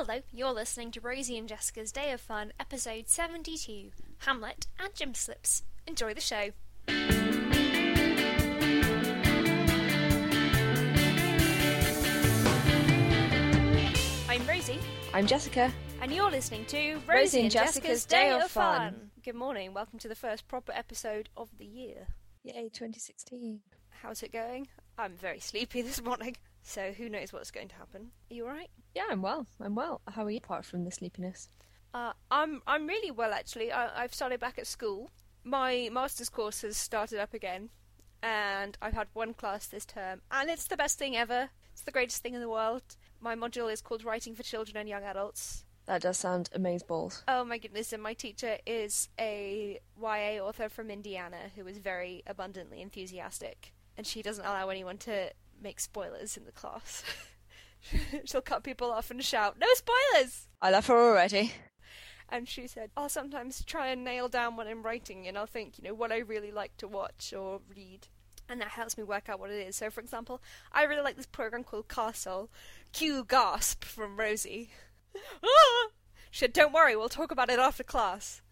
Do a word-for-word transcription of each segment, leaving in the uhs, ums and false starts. Hello, you're listening to Rosie and Jessica's Day of Fun, episode seventy-two, Hamlet and Gymslips. Enjoy the show. I'm Rosie. I'm Jessica. And you're listening to Rosie, Rosie and Jessica's, Jessica's Day of Fun. Fun. Good morning, welcome to the first proper episode of the year. Yay, twenty sixteen. How's it going? I'm very sleepy this morning. So who knows what's going to happen. Are you alright? Yeah, I'm well. I'm well. How are you, apart from the sleepiness? Uh, I'm I'm really well, actually. I, I've started back at school. My master's course has started up again, and I've had one class this term, and it's the best thing ever. It's the greatest thing in the world. My module is called Writing for Children and Young Adults. That does sound amazeballs. Oh my goodness, and my teacher is a Y A author from Indiana who is very abundantly enthusiastic, and she doesn't allow anyone to make spoilers in the class. She'll cut people off and shout, "No spoilers!" I love her already. And she said, I'll sometimes try and nail down what I'm writing, and I'll think, you know, what I really like to watch or read, and that helps me work out what it is. So, for example, I really like this program called Castle. Cue gasp from Rosie. Ah! She said, don't worry, we'll talk about it after class.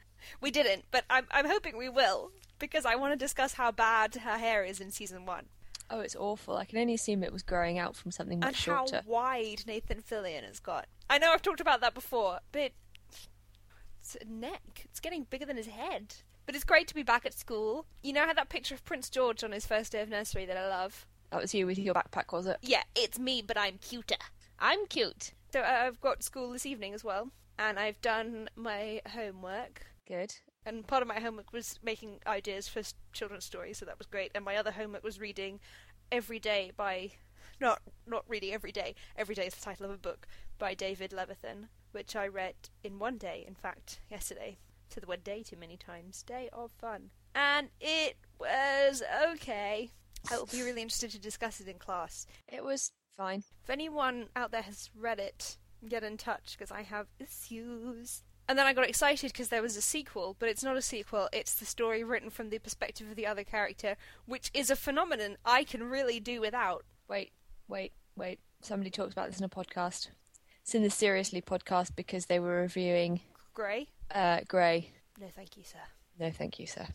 We didn't, but I'm, I'm hoping we will, because I want to discuss how bad her hair is in season one. Oh, it's awful. I can only assume it was growing out from something much shorter. And how wide Nathan Fillion has got. I know I've talked about that before, but it's a neck. It's getting bigger than his head. But it's great to be back at school. You know, I had that picture of Prince George on his first day of nursery that I love. That was you with your backpack, was it? Yeah, it's me, but I'm cuter. I'm cute. So uh, I've got school this evening as well, and I've done my homework. Good. And part of my homework was making ideas for children's stories, so that was great. And my other homework was reading Every Day by... Not not really Every Day. Every Day is the title of a book by David Levithan, which I read in one day, in fact, yesterday. So the word day too many times. Day of Fun. And it was okay. I will be really interested to discuss it in class. It was fine. If anyone out there has read it, get in touch, because I have issues. And then I got excited because there was a sequel, but it's not a sequel, it's the story written from the perspective of the other character, which is a phenomenon I can really do without. Wait, wait, wait. Somebody talks about this in a podcast. It's in the Seriously podcast because they were reviewing... Grey? Uh, Grey. No, thank you, sir. No, thank you, sir.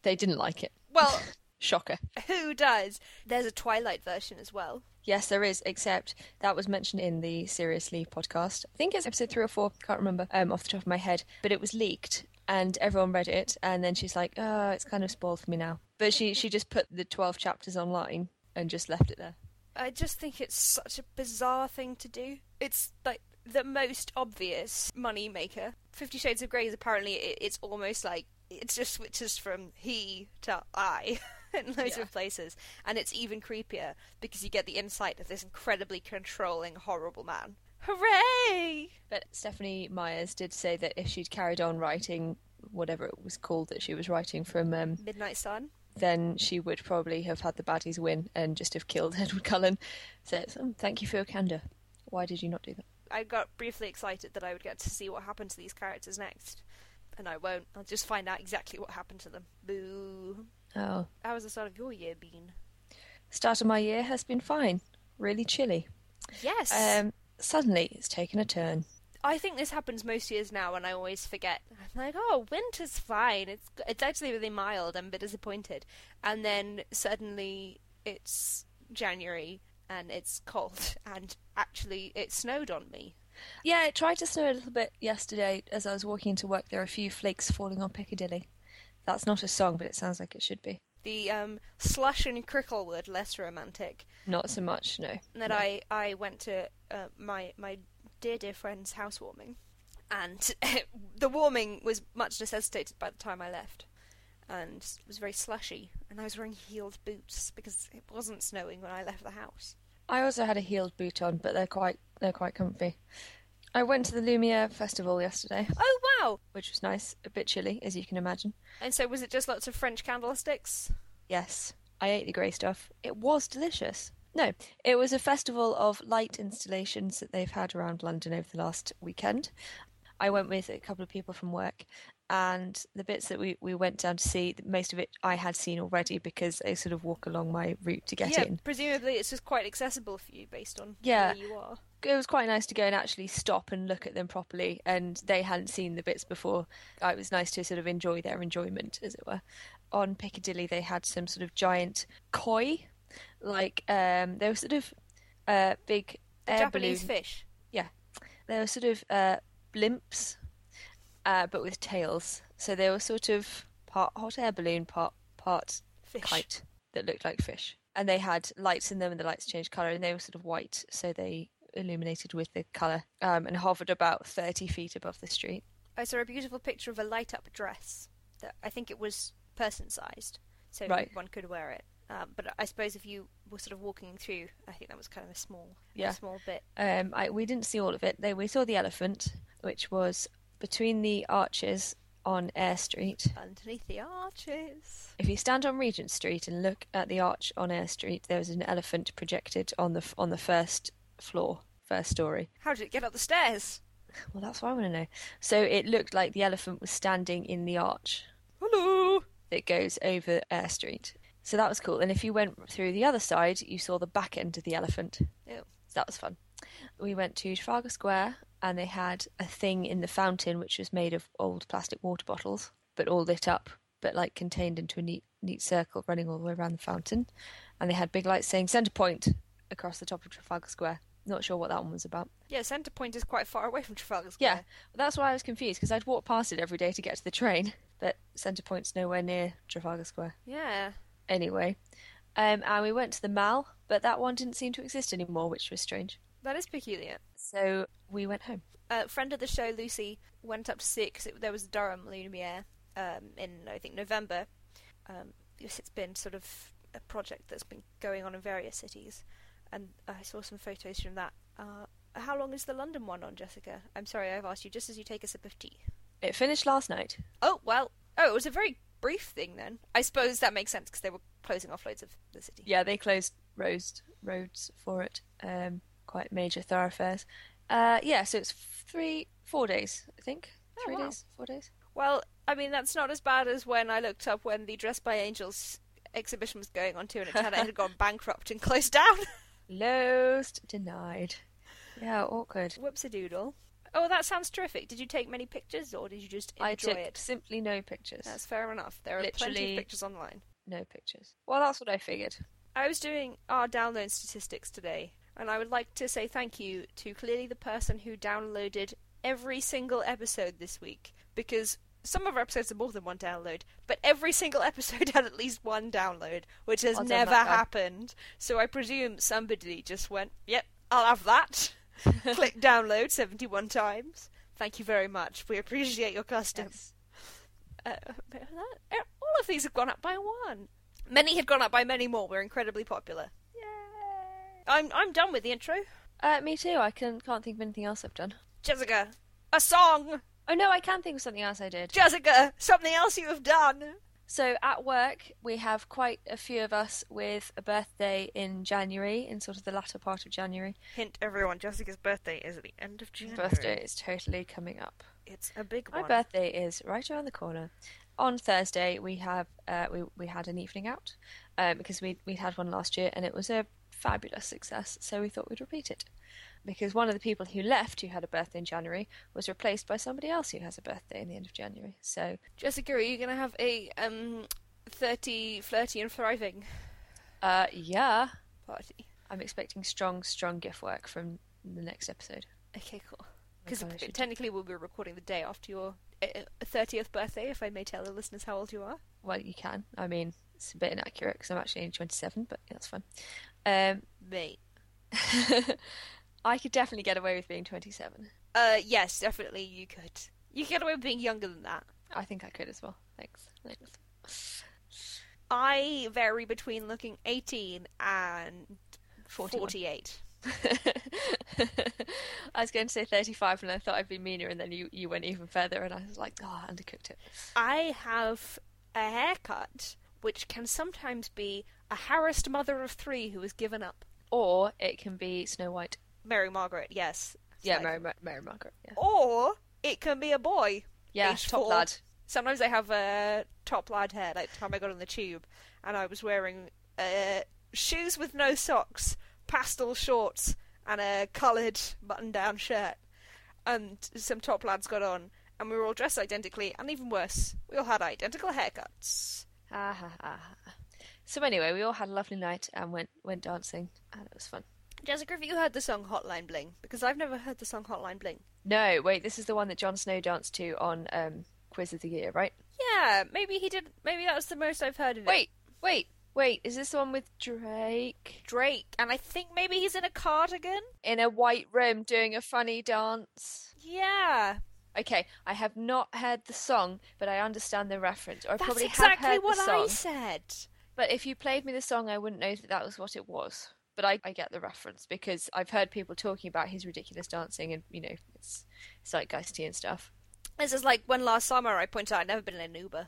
They didn't like it. Well... Shocker. Who does? There's a Twilight version as well. Yes, there is, except that was mentioned in the Seriously podcast. I think it's episode three or four, can't remember um, off the top of my head, but it was leaked and everyone read it, and then she's like, oh, it's kind of spoiled for me now. But she, she just put the twelve chapters online and just left it there. I just think it's such a bizarre thing to do. It's like the most obvious money maker. Fifty Shades of Grey is apparently, it's almost like, it just switches from he to I. in loads yeah. of places, and it's even creepier because you get the insight of this incredibly controlling, horrible man. Hooray! But Stephanie Myers did say that if she'd carried on writing whatever it was called that she was writing from um, Midnight Sun, then she would probably have had the baddies win and just have killed Edward Cullen. So oh, thank you for your candor. Why did you not do that? I got briefly excited that I would get to see what happened to these characters next, and I won't. I'll just find out exactly what happened to them. Boo. Oh. How has the start of your year been? Start of my year has been fine. Really chilly. Yes. Um, suddenly, it's taken a turn. I think this happens most years now, and I always forget. I'm like, oh, winter's fine. It's it's actually really mild. I'm a bit disappointed. And then suddenly it's January, and it's cold, and actually it snowed on me. Yeah, it tried to snow a little bit yesterday. As I was walking into work, there were a few flakes falling on Piccadilly. That's not a song, but it sounds like it should be. The um, slush and cricklewood, less romantic. Not so much, no. And that no. I, I went to uh, my my dear, dear friend's housewarming, and the warming was much necessitated by the time I left, and it was very slushy, and I was wearing heeled boots because it wasn't snowing when I left the house. I also had a heeled boot on, but they're quite they're quite comfy. I went to the Lumiere Festival yesterday. Oh, wow! Which was nice. A bit chilly, as you can imagine. And so was it just lots of French candlesticks? Yes. I ate the grey stuff. It was delicious. No, it was a festival of light installations that they've had around London over the last weekend. I went with a couple of people from work, and the bits that we, we went down to see, most of it I had seen already because I sort of walk along my route to get yeah, in. Yeah, presumably it's just quite accessible for you based on yeah. where you are. it was quite nice to go and actually stop and look at them properly, and they hadn't seen the bits before. It was nice to sort of enjoy their enjoyment, as it were. On Piccadilly, they had some sort of giant koi, like um, they were sort of uh, big air Japanese balloon fish. Yeah, they were sort of uh, blimps, uh, but with tails. So they were sort of part hot air balloon, part part fish. Kite that looked like fish. And they had lights in them, and the lights changed colour, and they were sort of white, so they illuminated with the colour, um, and hovered about thirty feet above the street. I saw a beautiful picture of a light-up dress. That I think it was person-sized, so right. One could wear it. Um, but I suppose if you were sort of walking through, I think that was kind of a small, yeah. a small bit. Um, I, we didn't see all of it. They, we saw the elephant, which was between the arches on Eyre Street. Underneath the arches. If you stand on Regent Street and look at the arch on Eyre Street, there was an elephant projected on the on the first floor, first storey. How did it get up the stairs? Well, that's what I want to know. So it looked like the elephant was standing in the arch. Hello! That goes over Eyre Street. So that was cool. And if you went through the other side, you saw the back end of the elephant. Ew. So that was fun. We went to Trafalgar Square, and they had a thing in the fountain which was made of old plastic water bottles, but all lit up, but like contained into a neat neat circle running all the way around the fountain. And they had big lights saying centre point across the top of Trafalgar Square. Not sure what that one was about. Yeah, centre point is quite far away from Trafalgar Square. Yeah, that's why I was confused, because I'd walk past it every day to get to the train, but centre point's nowhere near Trafalgar Square. Yeah. Anyway, um, and we went to the Mall, but that one didn't seem to exist anymore, which was strange. That is peculiar. So we went home. A friend of the show, Lucy, went up to see it because there was Durham Lumiere um, in, I think, November. Um, it's been sort of a project that's been going on in various cities, and I saw some photos from that. Uh, how long is the London one on, Jessica? I'm sorry, I've asked you just as you take a sip of tea. It finished last night. Oh, well. Oh, it was a very brief thing then. I suppose that makes sense because they were closing off loads of the city. Yeah, they closed roads, roads for it. Um... Quite major thoroughfares. Uh, yeah, so it's three, four days, I think. Oh, three wow. days, four days. Well, I mean, that's not as bad as when I looked up when the Dressed by Angels exhibition was going on too, and it turned out it had gone bankrupt and closed down. Closed, denied. Yeah, awkward. Whoops-a-doodle. Oh, that sounds terrific. Did you take many pictures, or did you just enjoy it? I took it? simply no pictures. That's fair enough. There are Literally plenty of pictures online. No pictures. Well, that's what I figured. I was doing our download statistics today. And I would like to say thank you to clearly the person who downloaded every single episode this week. Because some of our episodes are more than one download, but every single episode had at least one download, which has I've never happened. So I presume somebody just went, yep, I'll have that. Click download seventy-one times. Thank you very much. We appreciate your custom. Yes. Uh, all of these have gone up by one. Many have gone up by many more. We're incredibly popular. I'm I'm done with the intro. Uh, me too. I can, can't think of anything else I've done. Jessica, a song! Oh no, I can think of something else I did. Jessica, something else you have done! So at work, we have quite a few of us with a birthday in January, in sort of the latter part of January. Hint everyone, Jessica's birthday is at the end of January. His birthday is totally coming up. It's a big one. My birthday is right around the corner. On Thursday, we have uh, we we had an evening out, uh, because we we had one last year, and it was a fabulous success, so we thought we'd repeat it, because one of the people who left who had a birthday in January was replaced by somebody else who has a birthday in the end of January. So Jessica, are you going to have a um thirty flirty and thriving uh yeah party? I'm expecting strong strong gift work from the next episode. Okay, cool, because technically we'll be recording the day after your thirtieth birthday, if I may tell the listeners how old you are. Well, you can. I mean, it's a bit inaccurate because I'm actually only twenty-seven, but yeah, that's fine. Um, Mate. I could definitely get away with being twenty-seven. Uh, yes, definitely you could. You could get away with being younger than that. I think I could as well. Thanks. Thanks. I vary between looking eighteen and forty-one. forty-eight. I was going to say thirty-five, and I thought I'd be meaner, and then you, you went even further, and I was like, oh, I undercooked it. I have a haircut which can sometimes be a harassed mother of three who has given up. Or it can be Snow White. Mary Margaret, yes. It's yeah, like... Mary, Mar- Mary Margaret. Yeah. Or it can be a boy. Yeah, top four. Lad. Sometimes I have a uh, top lad hair, like the time I got on the tube, and I was wearing uh, shoes with no socks, pastel shorts, and a coloured button-down shirt, and some top lads got on, and we were all dressed identically, and even worse, we all had identical haircuts. Ah ha ha. So anyway, we all had a lovely night and went went dancing, and it was fun. Jessica, have you heard the song Hotline Bling? Because I've never heard the song Hotline Bling. No, wait, this is the one that Jon Snow danced to on um, Quiz of the Year, right? Yeah, maybe he did. Maybe that was the most I've heard of it. Wait, wait. Wait, is this the one with Drake? Drake, and I think maybe he's in a cardigan? In a white room doing a funny dance. Yeah. Okay, I have not heard the song, but I understand the reference. Or I That's probably exactly have heard what the song, I said. But if you played me the song, I wouldn't know that that was what it was. But I, I get the reference because I've heard people talking about his ridiculous dancing and, you know, it's zeitgeisty and stuff. This is like when last summer I pointed out I'd never been in an Uber.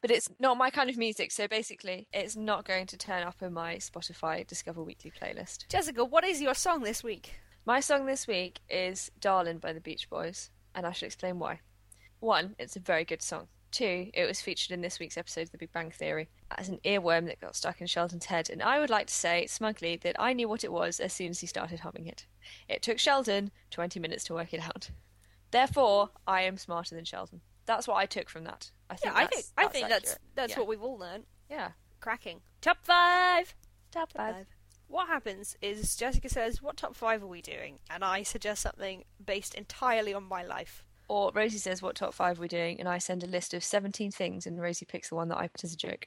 But it's not my kind of music, so basically it's not going to turn up in my Spotify Discover Weekly playlist. Jessica, what is your song this week? My song this week is Darlin' by the Beach Boys, and I shall explain why. One, it's a very good song. Two, it was featured in this week's episode of The Big Bang Theory as an earworm that got stuck in Sheldon's head, and I would like to say, smugly, that I knew what it was as soon as he started humming it. It took Sheldon twenty minutes to work it out. Therefore, I am smarter than Sheldon. That's what I took from that. I think yeah, that's, I think that's I think accurate. that's that's yeah. what we've all learned. Yeah, cracking. Top five. Top, top five. five. What happens is Jessica says, "What top five are we doing?" And I suggest something based entirely on my life. Or Rosie says, "What top five are we doing?" And I send a list of seventeen things, and Rosie picks the one that I put as a joke.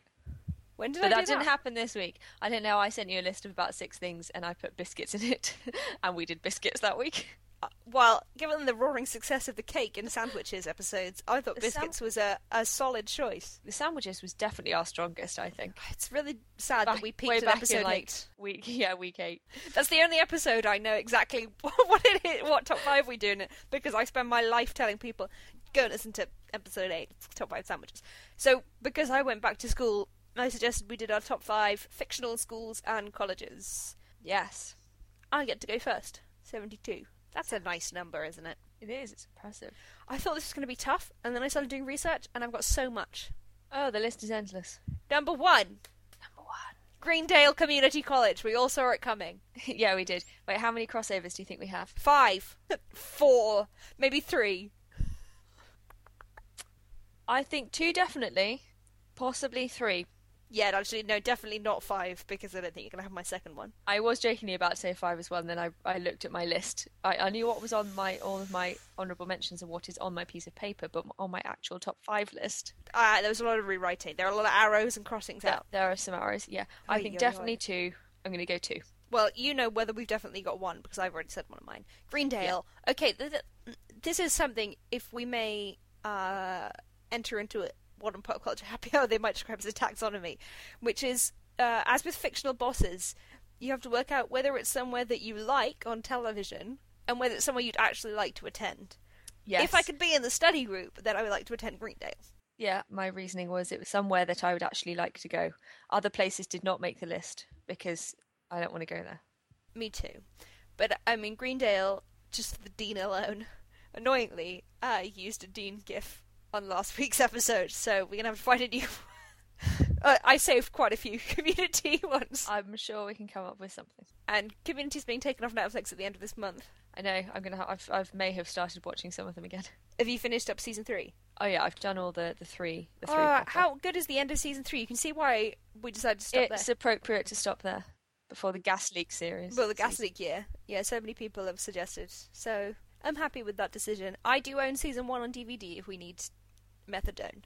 When did but I do that? But that didn't happen this week. I don't know. I sent you a list of about six things, and I put biscuits in it, and we did biscuits that week. Uh, well, given the roaring success of the cake and sandwiches episodes, I thought the biscuits sam- was a, a solid choice. The sandwiches was definitely our strongest, I think. It's really sad back, that we peaked at episode in, like, eight. Week, yeah, week eight. That's the only episode I know exactly what it is, what top five we do in it, because I spend my life telling people, go listen to episode eight, top five sandwiches. So, because I went back to school, I suggested we did our top five fictional schools and colleges. Yes. I get to go first. seventy-two. That's a nice number, isn't it? It is. It's impressive. I thought this was going to be tough, and then I started doing research, and I've got so much. Oh, the list is endless. Number one. Number one. Greendale Community College. We all saw it coming. Yeah, we did. Wait, how many crossovers do you think we have? Five. Four. Maybe three. I think two definitely. Possibly three. Yeah, actually, no, definitely not five, because I don't think you're going to have my second one. I was jokingly about to say five as well, and then I, I looked at my list. I, I knew what was on my all of my honourable mentions and what is on my piece of paper, but on my actual top five list. Uh, there was a lot of rewriting. There are a lot of arrows and crossings there, out. There are some arrows, yeah. Oh, I think you're definitely right. Two. I'm going to go two. Well, you know whether we've definitely got one, because I've already said one of mine. Greendale. Yeah. Okay, th- th- this is something, if we may uh, enter into it, modern pop culture happy hour, they might describe as a taxonomy, which is, uh, as with fictional bosses, you have to work out whether it's somewhere that you like on television and whether it's somewhere you'd actually like to attend. Yes. If I could be in the study group, then I would like to attend Greendale. Yeah, my reasoning was it was somewhere that I would actually like to go. Other places did not make the list because I don't want to go there. Me too. But, I mean, Greendale, just the dean alone, annoyingly, uh, used a dean gif on last week's episode, so we're gonna have to find a new one. uh, I saved quite a few community ones. I'm sure we can come up with something. And community's being taken off Netflix at the end of this month. I know. I'm gonna. Ha- I've. I've may have started watching some of them again. Have you finished up season three? Oh yeah, I've done all the the three. The three. Uh, how good is the end of season three? You can see why we decided to stop it's there. It's appropriate to stop there before the gas leak series. Well, the gas leak, yeah, yeah. So many people have suggested. So I'm happy with that decision. I do own season one on D V D if we need methadone.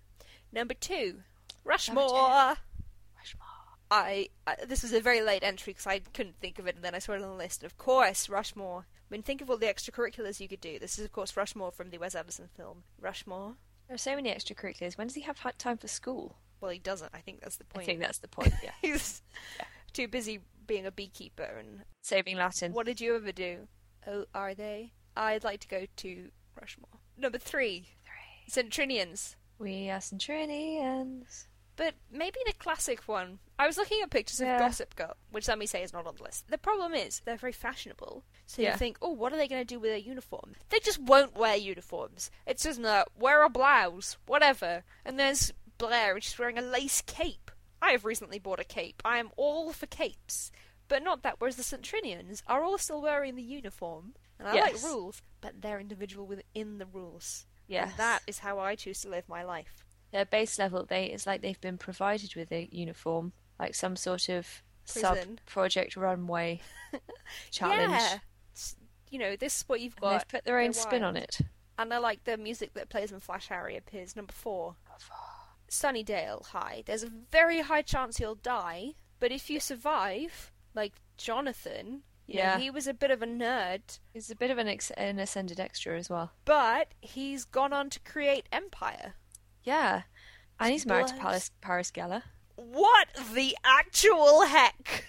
Number two, Rushmore. Number two. Rushmore. I, I this was a very late entry because I couldn't think of it, and then I saw it on the list. Of course, Rushmore. I mean, think of all the extracurriculars you could do. This is, of course, Rushmore from the Wes Anderson film Rushmore. There are so many extracurriculars. When does he have time for school? Well, he doesn't. I think that's the point. I think that's the point. Yeah, he's yeah. too busy being a beekeeper and saving Latin. What did you ever do? Oh, are they? I'd like to go to Rushmore. Number three, three. Saint Trinian's. We are Saint Trinian's. But maybe the classic one. I was looking at pictures yeah. of Gossip Girl, which some may say is not on the list. The problem is they're very fashionable. So yeah. you think, oh, what are they going to do with their uniform? They just won't wear uniforms. It's just not, wear a blouse, whatever. And there's Blair, and she's wearing a lace cape. I have recently bought a cape. I am all for capes. but not that, whereas the Saint Trinian's are all still wearing the uniform, and I yes. like rules, but they're individual within the rules. Yes. And that is how I choose to live my life. Their base level, they it's like they've been provided with a uniform, like some sort of prison. Sub-project runway challenge. Yeah. You know, this is what you've got. And they've put their own spin on it. And I like the music that plays when Flash Harry appears. Number four. Sunnydale High. There's a very high chance you'll die, but if you survive, like Jonathan, yeah, you know, he was a bit of a nerd. He's a bit of an, ex- an ascended extra as well. But he's gone on to create Empire. Yeah. And he's married to Paris, Paris Geller. What the actual heck?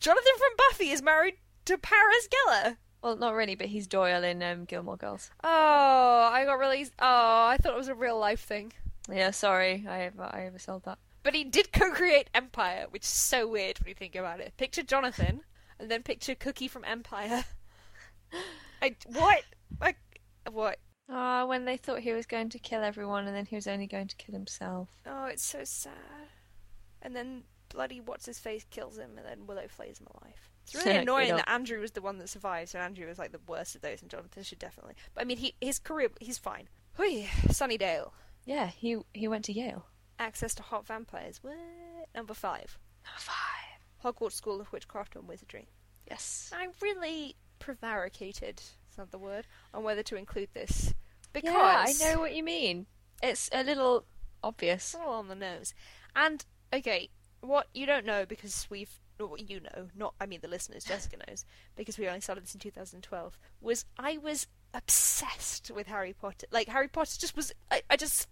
Jonathan from Buffy is married to Paris Geller. Well, not really, but he's Doyle in um, Gilmore Girls. Oh, I got really... Oh, I thought it was a real-life thing. Yeah, sorry. I I oversold that. But he did co-create Empire, which is so weird when you think about it. Picture Jonathan, and then picture Cookie from Empire. I... What? Like, what? Oh, when they thought he was going to kill everyone, and then he was only going to kill himself. Oh, it's so sad. And then bloody What's-His-Face kills him, and then Willow flays him alive. It's really annoying that Andrew was the one that survived, so Andrew was like the worst of those, and Jonathan should definitely... But I mean, he his career, he's fine. Hui, Sunnydale. Yeah, he he went to Yale. Access to hot vampires. What? Number five. Number five. Hogwarts School of Witchcraft and Wizardry. Yes. I really prevaricated, is that the word, on whether to include this. Because... Yeah, I know what you mean. It's a little obvious. A little on the nose. And, okay, what you don't know, because we've... Or what you know, not I mean the listeners, Jessica knows, because we only started this in two thousand twelve, was I was obsessed with Harry Potter. Like, Harry Potter just was, I, I just,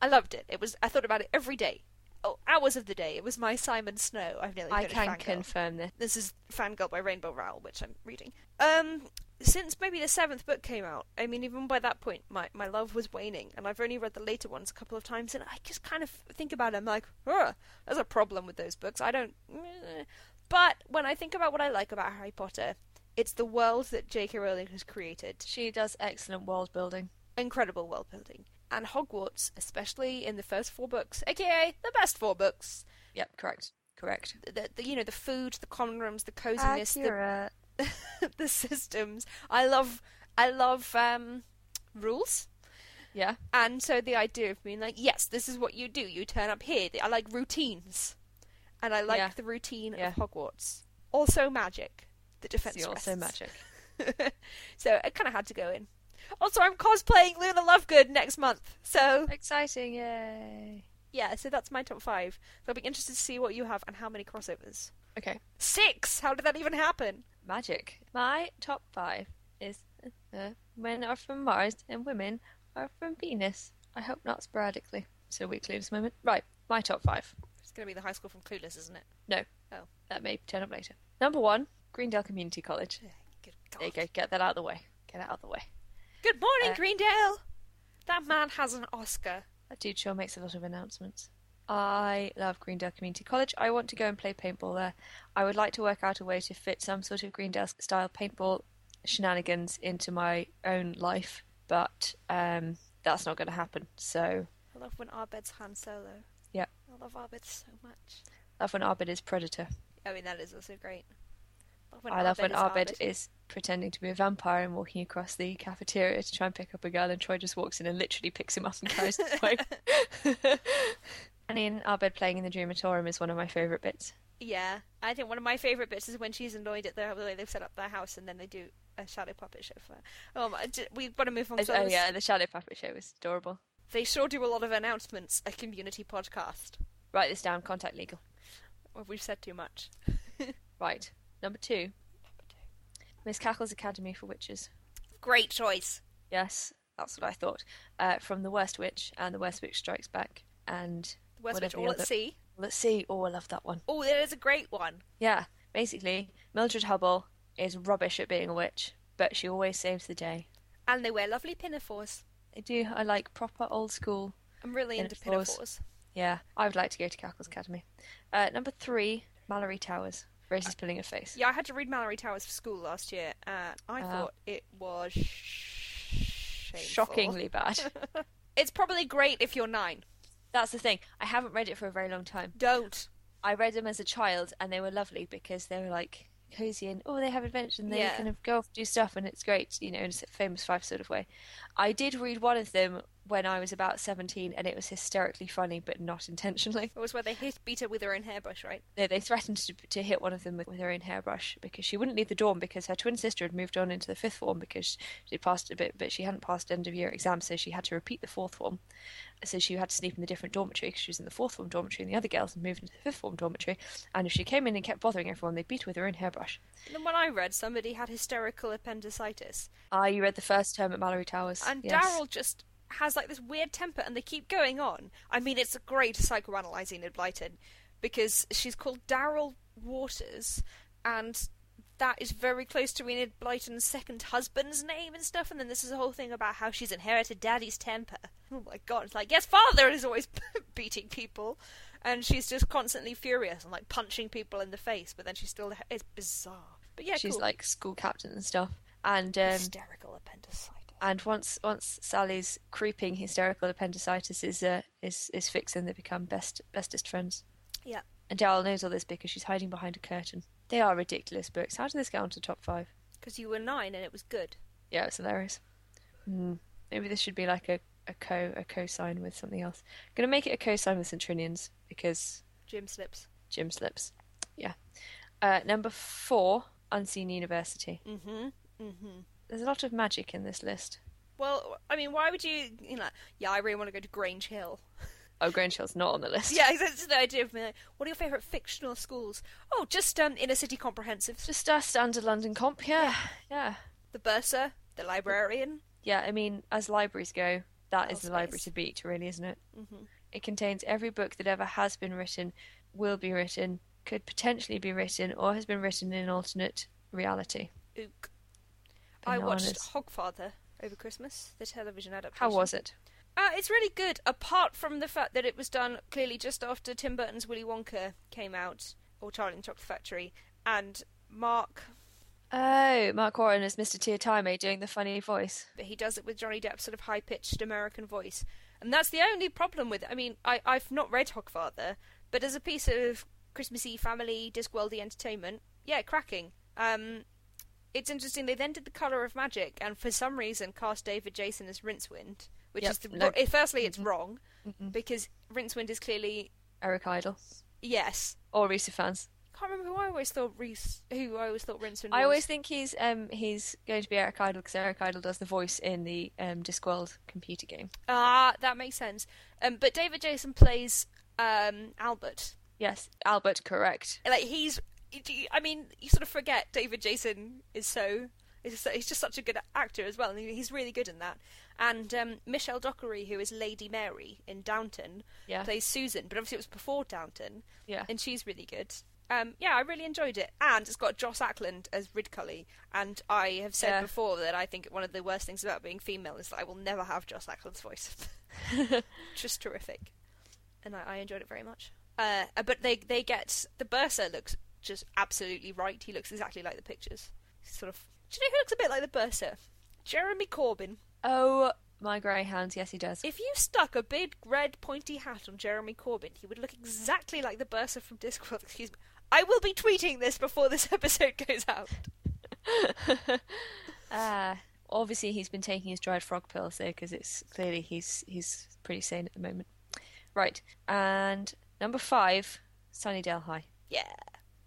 I loved it. It was, I thought about it every day. Oh, hours of the day. It was my Simon Snow. I've nearly I can confirm this. This is Fangirl by Rainbow Rowell, which I'm reading. Um, since maybe the seventh book came out, I mean, even by that point, my, my love was waning, and I've only read the later ones a couple of times, and I just kind of think about them like, oh, there's a problem with those books. I don't... But when I think about what I like about Harry Potter, it's the world that J K Rowling has created. She does excellent world building. Incredible world building. And Hogwarts, especially in the first four books, aka the best four books. Yep, correct, correct. The, the you know the food, the common rooms, the coziness, the, the systems. I love, I love um, rules. Yeah. And so the idea of being like, yes, this is what you do. You turn up here. I like routines, and I like yeah. the routine yeah. of Hogwarts. Also magic, the defense. See, also magic. So it kind of had to go in. Also, I'm cosplaying Luna Lovegood next month, so... Exciting, yay. Yeah, so that's my top five. So I'll be interested to see what you have and how many crossovers. Okay. Six! How did that even happen? Magic. My top five is uh, men are from Mars and women are from Venus. I hope not sporadically. So we Clueless moment. Right, my top five. It's going to be the high school from Clueless, isn't it? No. Oh. That may turn up later. Number one, Greendale Community College. Oh, good God. There you go, get that out of the way. Get that out of the way. Good morning, uh, Greendale! That man has an Oscar. That dude sure makes a lot of announcements. I love Greendale Community College. I want to go and play paintball there. I would like to work out a way to fit some sort of Greendale-style paintball shenanigans into my own life, but um, that's not going to happen, so... I love when Arbed's Han Solo. Yeah. I love Arbed so much. I love when Arbed is Predator. I mean, that is also great. When I love when Arbed is pretending to be a vampire and walking across the cafeteria to try and pick up a girl, and Troy just walks in and literally picks him up and carries him away. And in Arbed playing in the Dreamatorium is one of my favourite bits. Yeah, I think one of my favourite bits is when she's annoyed at the way they've set up their house, and then they do a shadow puppet show for her. Oh, my, we've got to move on to Oh, yeah, the shadow puppet show was adorable. They sure do a lot of announcements, a community podcast. Write this down, contact legal. Well, we've said too much. Right. Number two. Number two. Miss Cackle's Academy for Witches. Great choice. Yes, that's what I thought. Uh, from The Worst Witch and The Worst Witch Strikes Back. And The Worst Witch, All at Sea. All at Sea. Oh, I love that one. Oh, that is a great one. Yeah. Basically, Mildred Hubble is rubbish at being a witch, but she always saves the day. And they wear lovely pinafores. I do. I like proper old school I'm really pinafores. into pinafores. Yeah. I would like to go to Cackle's Academy. Uh, number three, Malory Towers. Grace is pulling her face. Yeah, I had to read Malory Towers for school last year, and I uh, thought it was sh- shockingly bad. It's probably great if you're nine. That's the thing. I haven't read it for a very long time. Don't. I read them as a child and they were lovely because they were like cozy and oh, they have adventure and they yeah. kind of go off and do stuff and it's great, you know, in a famous five sort of way. I did read one of them when I was about seventeen and it was hysterically funny but not intentionally. It was where they hit beat her with her own hairbrush, right? No, they threatened to, to hit one of them with, with her own hairbrush because she wouldn't leave the dorm because her twin sister had moved on into the fifth form because she'd passed a bit, but she hadn't passed end of year exams, so she had to repeat the fourth form. So she had to sleep in the different dormitory because she was in the fourth form dormitory and the other girls had moved into the fifth form dormitory, and if she came in and kept bothering everyone they beat her with her own hairbrush. And then when I read, somebody had hysterical appendicitis. Ah, you read the first term at Malory Towers. And yes. Daryl just has like this weird temper and they keep going on. I mean, it's great psychoanalyzing at Blyton because she's called Daryl Waters and that is very close to Enid Blyton's second husband's name and stuff, and then this is a whole thing about how she's inherited daddy's temper. Oh my god, it's like, yes, father is always beating people and she's just constantly furious and like punching people in the face, but then she still, it's bizarre. But yeah, she's cool. Like school captain and stuff and um, hysterical appendicitis. And once once Sally's creeping hysterical appendicitis is uh, is is fixed, and they become best bestest friends. Yeah. And Daryl knows all this because she's hiding behind a curtain. They are ridiculous books. How did this go on to top five? Because you were nine and it was good. Yeah, it's hilarious. Mm. Maybe this should be like a, a co a cosign with something else. I'm gonna make it a cosign with Saint Trinian's because Jim slips. Jim slips. Yeah. Uh, number four, Unseen University. Mm-hmm. Mm-hmm. There's a lot of magic in this list. Well, I mean, why would you, you know, yeah, I really want to go to Grange Hill. Oh, Grange Hill's not on the list. Yeah, that's the idea of me. Like, what are your favourite fictional schools? Oh, just um, inner city comprehensive. Just uh, standard London comp, yeah. yeah. Yeah. The bursar, the librarian. Yeah, I mean, as libraries go, that oh, is the space. Library to beat, really, isn't it? Mm-hmm. It contains every book that ever has been written, will be written, could potentially be written, or has been written in an alternate reality. Ook. Bananas. I watched Hogfather over Christmas, the television adaptation. How was it? Uh, it's really good, apart from the fact that it was done clearly just after Tim Burton's Willy Wonka came out, or Charlie and the Chocolate Factory, and Mark... Oh, Mark Warren is Mister Tiotime doing the funny voice. But he does it with Johnny Depp's sort of high-pitched American voice. And that's the only problem with it. I mean, I, I've not read Hogfather, but as a piece of Christmassy family Discworldy entertainment, yeah, cracking. Um... It's interesting, they then did The Colour of Magic, and for some reason cast David Jason as Rincewind, which yep, is... the no. Firstly, it's mm-hmm. wrong, mm-hmm. because Rincewind is clearly... Eric Idle. Yes. Or Rhys Ifans. I can't remember who I always thought Rhys... Who I always thought Rincewind was. I always think he's um, he's going to be Eric Idle, because Eric Idle does the voice in the um, Discworld computer game. Ah, that makes sense. Um, but David Jason plays um, Albert. Yes, Albert, correct. Like, he's... I mean, you sort of forget David Jason is so... He's just such a good actor as well, and he's really good in that. And um, Michelle Dockery, who is Lady Mary in Downton, yeah. plays Susan, but obviously it was before Downton, yeah. and she's really good. Um, yeah, I really enjoyed it. And it's got Joss Ackland as Ridcully, and I have said yeah. before that I think one of the worst things about being female is that I will never have Joss Ackland's voice. Just terrific. And I, I enjoyed it very much. Uh, but they, they get... The bursar looks... just absolutely right. He looks exactly like the pictures. Sort of. Do you know who looks a bit like the bursar? Jeremy Corbyn. Oh, my grey hands. Yes, he does. If you stuck a big red pointy hat on Jeremy Corbyn, he would look exactly like the bursar from Discworld. Excuse me. I will be tweeting this before this episode goes out. uh, obviously, he's been taking his dried frog pills though, because it's clearly he's he's pretty sane at the moment. Right. And number five, Sunnydale High. Yeah.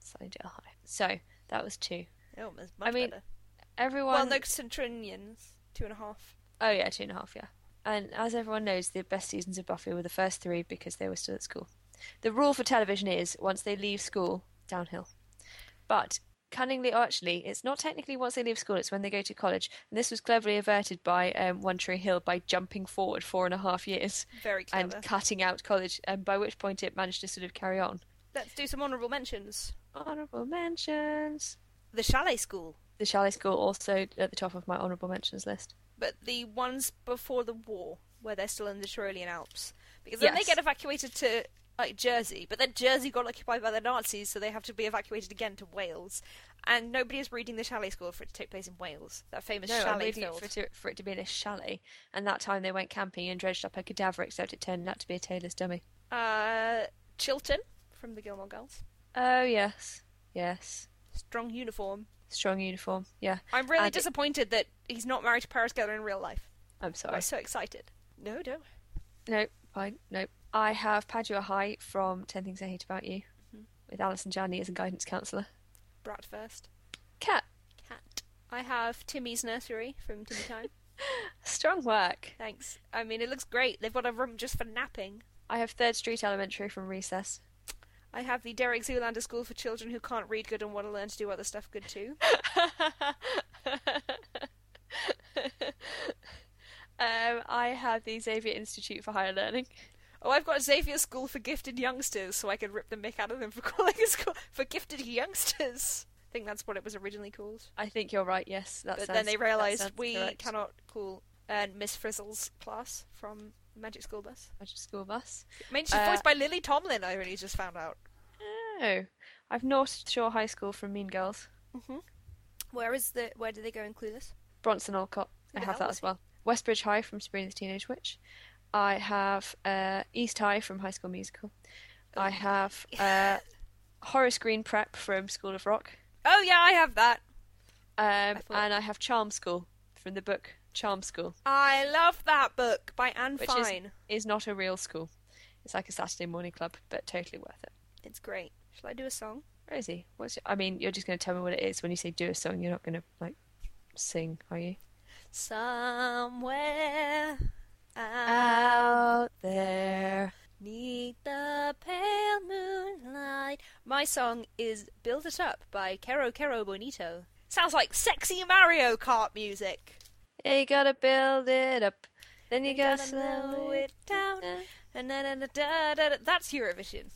Sunnydale High. So, that was two. Oh, that's much I mean, better. Everyone... Well, no, Saint Trinian's. Two and a half. Oh, yeah, two and a half, yeah. And as everyone knows, the best seasons of Buffy were the first three because they were still at school. The rule for television is, once they leave school, downhill. But, cunningly, or actually, it's not technically once they leave school, it's when they go to college. And this was cleverly averted by um, One Tree Hill by jumping forward four and a half years. Very clever. And cutting out college, and by which point it managed to sort of carry on. Let's do some honourable mentions. Honourable mentions. The Chalet School. The Chalet School also at the top of my honourable mentions list. But the ones before the war, where they're still in the Tyrolean Alps. Because then yes. they get evacuated to like Jersey, but then Jersey got occupied by the Nazis, so they have to be evacuated again to Wales. And nobody is reading The Chalet School for it to take place in Wales. That famous no, chalet film. No, for, for it to be in a chalet. And that time they went camping and dredged up a cadaver, except it turned out to be a tailor's dummy. Uh, Chilton. from the Gilmore Girls. Oh, yes. Yes. Strong uniform. Strong uniform, yeah. I'm really and disappointed it... that he's not married to Paris Geller in real life. I'm sorry. I'm so excited. No, don't. No, fine, no. I have Padua High from Ten Things I Hate About You, mm-hmm. with Alison Janney as a guidance counsellor. Brat first. Cat. Cat. I have Timmy's Nursery from Timmy Time. Strong work. Thanks. I mean, it looks great. They've got a room just for napping. I have Third Street Elementary from Recess. I have the Derek Zoolander School for Children Who Can't Read Good and Want to Learn to Do Other Stuff Good Too. um, I have the Xavier Institute for Higher Learning. Oh, I've got Xavier School for Gifted Youngsters, so I could rip the mick out of them for calling a school for Gifted Youngsters. I think that's what it was originally called. I think you're right, yes. That but sounds, then they realised we correct. cannot call uh, Miss Frizzle's class from Magic School Bus. Magic School Bus. I mean, she's uh, voiced by Lily Tomlin, I really just found out. Oh. I've North Shore High School from Mean Girls. Mm-hmm. Where is the? Where do they go in Clueless? Bronson Olcott. Who I have that as well. Westbridge High from Sabrina the Teenage Witch. I have uh, East High from High School Musical. Oh. I have uh, Horace Green Prep from School of Rock. Oh, yeah, I have that. Um, I and I have Charm School from the book Charm School. I love that book by Anne Which Fine. Is, is not a real school. It's like a Saturday morning club, but totally worth it. It's great. Shall I do a song? Rosie, what's your, I mean, you're just going to tell me what it is. When you say do a song, you're not going to, like, sing, are you? Somewhere... out there, 'neath the pale moonlight. My song is Build It Up by Kero Kero Bonito. Sounds like sexy Mario Kart music. Yeah, you gotta build it up, then you, you gotta, gotta slow it down. And then that's Eurovision.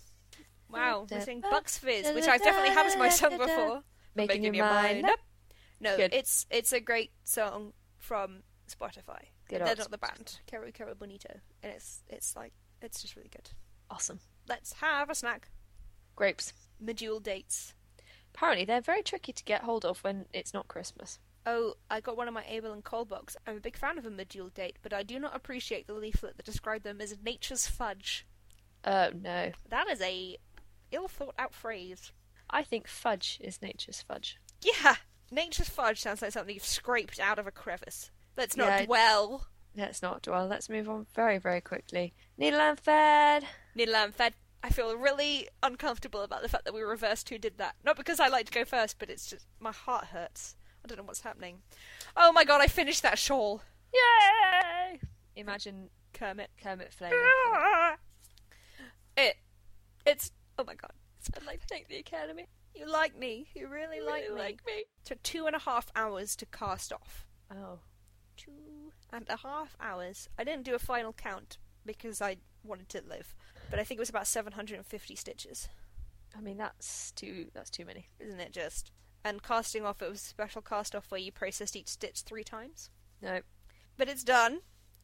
Wow, we're saying Bucks Fizz, which I definitely have as my song before. Making, Making your mind up. up. No, Good. it's it's a great song from Spotify. They're not the band, Kero Kero Bonito, and it's it's like it's just really good. Awesome. Let's have a snack. Grapes. Medjool dates. Apparently, they're very tricky to get hold of when it's not Christmas. Oh, I got one of my Abel and Cole box. I'm a big fan of a medjool date, but I do not appreciate the leaflet that described them as nature's fudge. Oh no, that is a ill thought out phrase. I think fudge is nature's fudge. Yeah, nature's fudge sounds like something you've scraped out of a crevice. Let's not yeah, dwell. Let's not dwell. Let's move on very, very quickly. Needle and thread. Needle and thread. I feel really uncomfortable about the fact that we reversed who did that. Not because I like to go first, but it's just my heart hurts. I don't know what's happening. Oh my god, I finished that shawl. Yay! Imagine Kermit. Kermit flame. it. It's. Oh my god. I'd like to take the academy. You like me. You really, you like, really me. like me. It took two and a half hours to cast off. Oh. Two and a half hours. I didn't do a final count because I wanted to live, but I think it was about seven hundred fifty stitches. I mean, that's too that's too many, isn't it? Just and casting off, it was a special cast off where you processed each stitch three times. No, but it's done,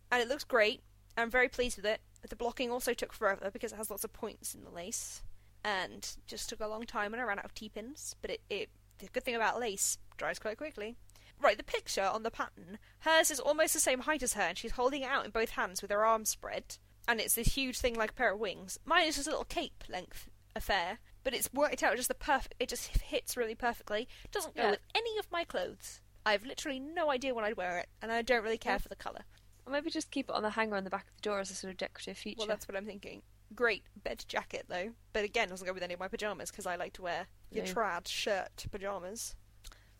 and it looks great. I'm very pleased with it. The blocking also took forever because it has lots of points in the lace, and just took a long time, and I ran out of T-pins. But it, it the good thing about lace, dries quite quickly. Right, the picture on the pattern, hers is almost the same height as her, and she's holding it out in both hands with her arms spread, and it's this huge thing like a pair of wings. Mine is just a little cape length affair, but it's worked out just the perfect, it just hits really perfectly. It doesn't go yeah. with any of my clothes. I have literally no idea when I'd wear it, and I don't really care yeah. for the colour. Or maybe just keep it on the hanger on the back of the door as a sort of decorative feature. Well, that's what I'm thinking. Great bed jacket, though. But again, it doesn't go with any of my pyjamas, because I like to wear your yeah. trad shirt pyjamas.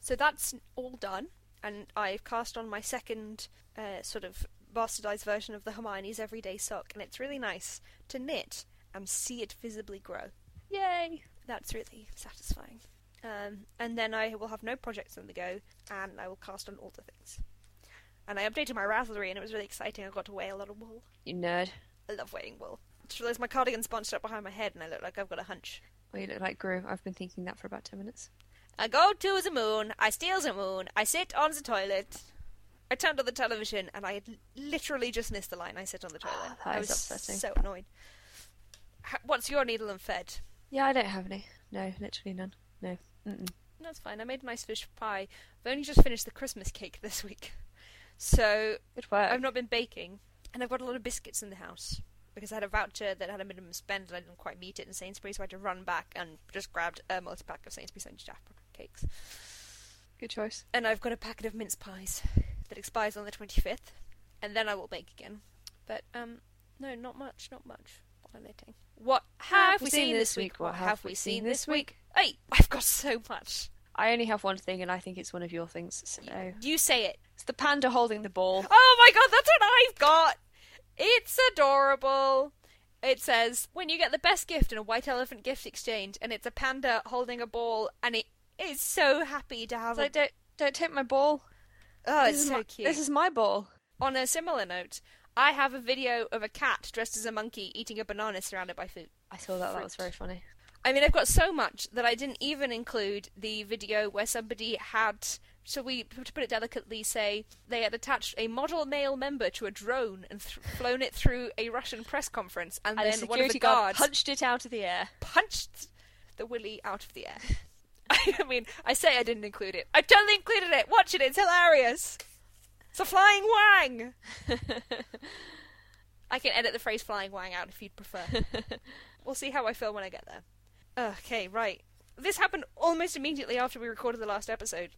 So that's all done, and I've cast on my second uh, sort of bastardised version of the Hermione's everyday sock, and it's really nice to knit and see it visibly grow. Yay! That's really satisfying. Um, and then I will have no projects on the go, and I will cast on all the things. And I updated my Ravelry, and it was really exciting. I got to weigh a lot of wool. You nerd. I love weighing wool. I just realised my cardigan's bunched up behind my head, and I look like I've got a hunch. Well, you look like Gru. I've been thinking that for about ten minutes. I go to the moon, I steal the moon, I sit on the toilet. I turned on the television and I had literally just missed the line, I sit on the toilet. Oh, that I was upsetting. So annoyed. What's your needle and thread? Yeah, I don't have any. No, literally none. No. Mm-mm. That's fine, I made a nice fish pie. I've only just finished the Christmas cake this week. So, I've not been baking. And I've got a lot of biscuits in the house. because I had a voucher that had a minimum spend and I didn't quite meet it in Sainsbury's, so I had to run back and just grabbed a multi-pack of Sainsbury's and Jaffa cakes. Good choice. And I've got a packet of mince pies that expires on the twenty-fifth, and then I will bake again. But, um, no, not much, not much. What are they doing? What have we seen this week? What have we seen this week? Hey, I've got so much. I only have one thing, and I think it's one of your things, so no. You say it. It's the panda holding the ball. Oh my god, that's what I've got! It's adorable. It says, when you get the best gift in a white elephant gift exchange, and it's a panda holding a ball, and it is so happy to have it. Like, don't, don't take my ball. Oh, this it's so my, cute. This is my ball. On a similar note, I have a video of a cat dressed as a monkey eating a banana surrounded by food. I saw that. Fruit. That was very funny. I mean, I've got so much that I didn't even include the video where somebody had, shall we, to put it delicately, say, they had attached a model male member to a drone and th- flown it through a Russian press conference, and, and then one of the guards punched it out of the air. Punched the willy out of the air. I mean, I say I didn't include it. I totally included it! Watch it, it's hilarious! It's a flying wang! I can edit the phrase flying wang out if you'd prefer. We'll see how I feel when I get there. Okay, right. This happened almost immediately after we recorded the last episode,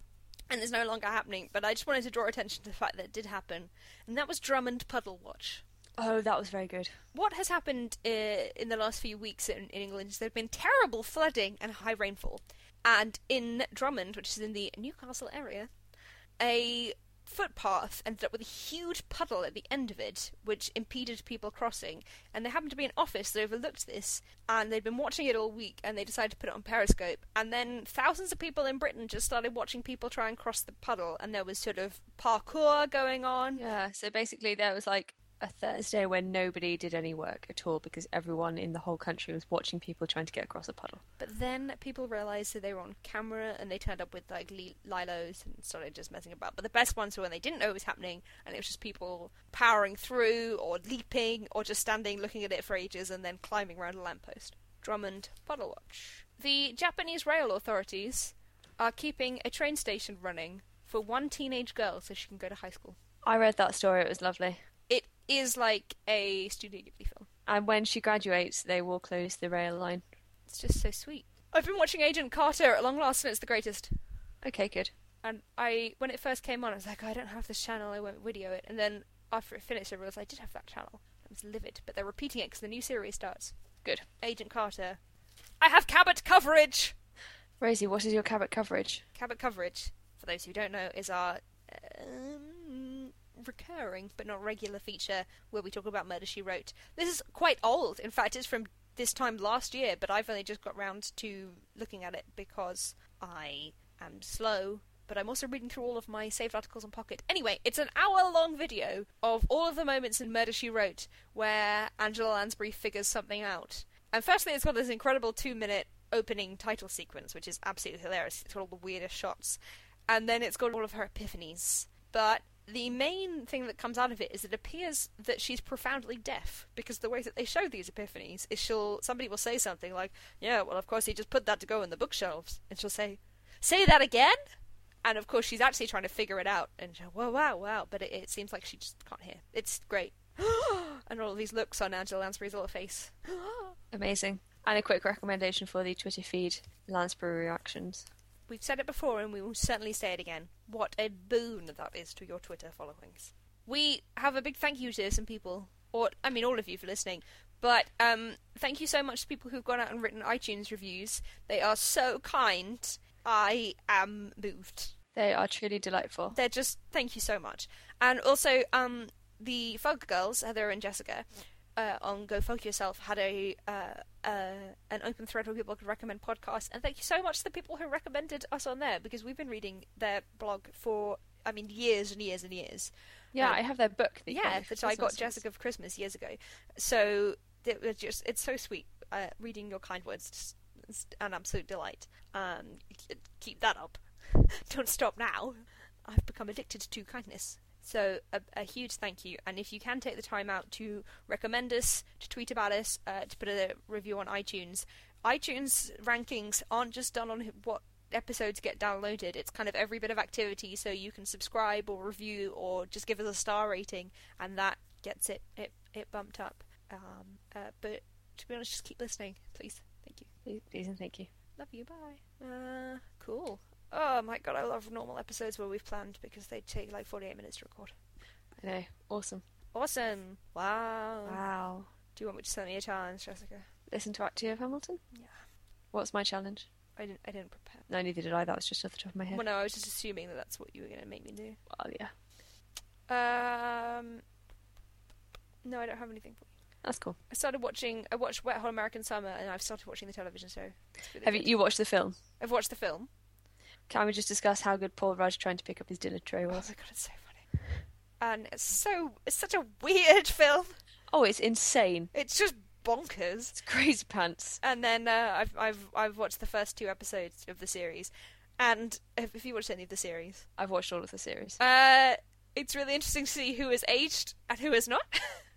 and it's no longer happening, but I just wanted to draw attention to the fact that it did happen, and that was Drummond Puddle Watch. Oh, that was very good. What has happened uh, in the last few weeks in, in England is there have been terrible flooding and high rainfall, and in Drummond, which is in the Newcastle area, a footpath ended up with a huge puddle at the end of it, which impeded people crossing, and there happened to be an office that overlooked this, and they'd been watching it all week, and they decided to put it on Periscope, and then thousands of people in Britain just started watching people try and cross the puddle, and there was sort of parkour going on. Yeah, so basically there was like a Thursday where nobody did any work at all because everyone in the whole country was watching people trying to get across a puddle. But then people realised that they were on camera and they turned up with like lilos and started just messing about. But the best ones were when they didn't know it was happening and it was just people powering through or leaping or just standing looking at it for ages and then climbing around a lamppost. Drummond Puddle Watch. The Japanese rail authorities are keeping a train station running for one teenage girl so she can go to high school. I read that story, it was lovely. Is like a Studio Ghibli film. And when she graduates, they will close the rail line. It's just so sweet. I've been watching Agent Carter at long last, and it's the greatest. Okay, good. And I, when it first came on, I was like, oh, I don't have this channel, I won't video it. And then after it finished, I realised I did have that channel. I was livid, but they're repeating it because the new series starts. Good. Agent Carter. I have Cabot coverage! Rosie, what is your Cabot coverage? Cabot coverage, for those who don't know, is our... Um... recurring but not regular feature where we talk about Murder, She Wrote. This is quite old. In fact, it's from this time last year, but I've only just got round to looking at it because I am slow, but I'm also reading through all of my saved articles on Pocket. Anyway, it's an hour-long video of all of the moments in Murder, She Wrote where Angela Lansbury figures something out. And firstly, it's got this incredible two-minute opening title sequence, which is absolutely hilarious. It's got all the weirdest shots. And then it's got all of her epiphanies. But the main thing that comes out of it is it appears that she's profoundly deaf, because the way that they show these epiphanies is she'll somebody will say something like, yeah, well, of course he just put that to go in the bookshelves, and she'll say, say that again? And of course she's actually trying to figure it out, and she'll, wow, wow, wow, but it, it seems like she just can't hear. It's great. And all these looks on Angela Lansbury's little face. Amazing. And a quick recommendation for the Twitter feed, Lansbury Reactions. We've said it before and we will certainly say it again. What a boon that is to your Twitter followings. We have a big thank you to some people, or I mean all of you for listening, but um, thank you so much to people who've gone out and written iTunes reviews. They are so kind. I am moved. They are truly delightful. They're just, thank you so much. And also um, the Fog Girls, Heather and Jessica, Uh, on Go Fuck Yourself had a uh, uh, an open thread where people could recommend podcasts, and thank you so much to the people who recommended us on there, because we've been reading their blog for I mean years and years and years. Yeah, um, I have their book that yeah that I got Jessica for Christmas years ago, so it was just it's so sweet uh, reading your kind words. Just, it's an absolute delight. Um, keep that up. Don't stop now. I've become addicted to kindness. So a, a huge thank you, and if you can take the time out to recommend us, to tweet about us, uh, to put a review on iTunes. iTunes rankings aren't just done on what episodes get downloaded, it's kind of every bit of activity, so you can subscribe or review or just give us a star rating, and that gets it, it, it bumped up. Um, uh, but to be honest, just keep listening, please. Thank you. Please, please and thank you. Love you. Bye. Uh, cool. Oh my god, I love normal episodes where we've planned because they take like forty-eight minutes to record. I know. Awesome. Awesome. Wow. Wow. Do you want me to send me a challenge, Jessica? Listen to Act Two of Hamilton? Yeah. What's my challenge? I didn't I didn't prepare. No, neither did I. That was just off the top of my head. Well, no, I was just assuming that that's what you were going to make me do. Well, yeah. Um, no, I don't have anything for you. That's cool. I started watching... I watched Wet Hot American Summer, and I've started watching the television show. Really have you, you watched the film? I've watched the film. Can we just discuss how good Paul Rudd trying to pick up his dinner tray was? Oh my god, it's so funny. And it's so... It's such a weird film. Oh, it's insane. It's just bonkers. It's crazy pants. And then uh, I've I've I've watched the first two episodes of the series, and if you watched any of the series, I've watched all of the series. Uh, it's really interesting to see who is aged and who is not.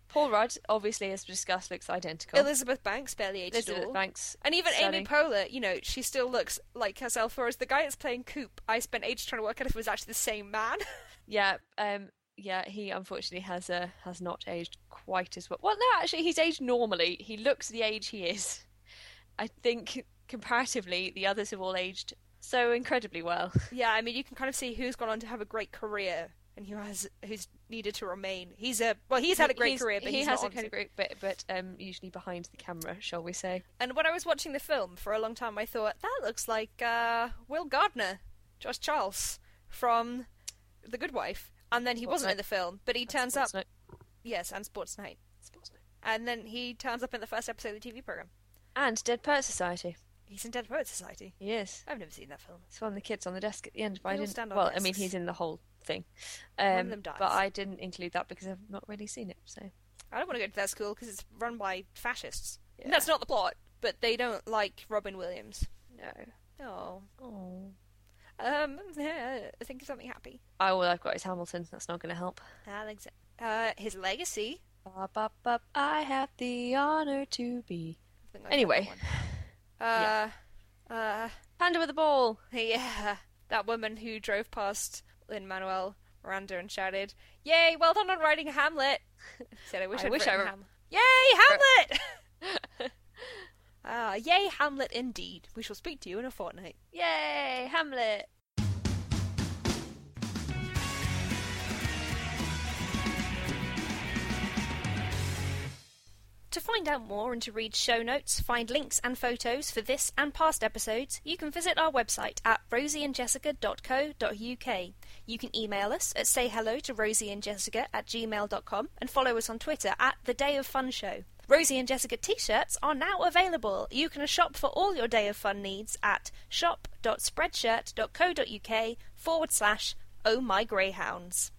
Paul Rudd, obviously, as discussed, looks identical. Elizabeth Banks barely aged Elizabeth at all. Banks, and even stunning. Amy Poehler, you know, she still looks like herself. Whereas the guy that's playing Coop, I spent ages trying to work out if it was actually the same man. Yeah. Um. Yeah, he unfortunately has uh, has not aged quite as well. Well, no, actually, he's aged normally. He looks the age he is. I think, comparatively, the others have all aged so incredibly well. Yeah, I mean, you can kind of see who's gone on to have a great career and who has who's needed to remain. He's a well, he's had a great he's, career, but he he's has not a kind of great bit, but um, usually behind the camera, shall we say? And when I was watching the film for a long time, I thought that looks like uh, Will Gardner, Josh Charles from The Good Wife. And then he Sports wasn't night. in the film, but he and turns Sports up. Night. Yes, and Sports Night. Sports Night. And then he turns up in the first episode of the T V program. And Dead Poets Society. He's in Dead Poets Society. He is. I've never seen that film. It's one of the kids on the desk at the end, but they I didn't. Stand on well, desks. I mean, he's in the whole thing. Um, one of them dies. But I didn't include that because I've not really seen it. So I don't want to go to that school because it's run by fascists. Yeah. And that's not the plot, but they don't like Robin Williams. No. Oh. Oh. Um, yeah, I think of something happy. Oh, all I've got is Hamilton. That's not going to help. Alex, uh, his legacy. Bop, bop, bop. I have the honour to be. I anyway, uh, yeah. uh, Panda with the ball. Yeah, that woman who drove past Lin-Manuel Miranda and shouted, "Yay! Well done on writing Hamlet." Said, "I wish I I'd wish I wrote Ham- Yay, Hamlet!" Ah, yay, Hamlet indeed. We shall speak to you in a fortnight. Yay, Hamlet! To find out more and to read show notes, find links and photos for this and past episodes, you can visit our website at rosie and jessica dot co dot uk. You can email us at sayhello to rosie and jessica at gmail dot com and follow us on Twitter at The Day of Fun Show. Rosie and Jessica t-shirts are now available. You can shop for all your Day of Fun needs at shop dot spreadshirt dot co dot uk forward slash oh my greyhounds.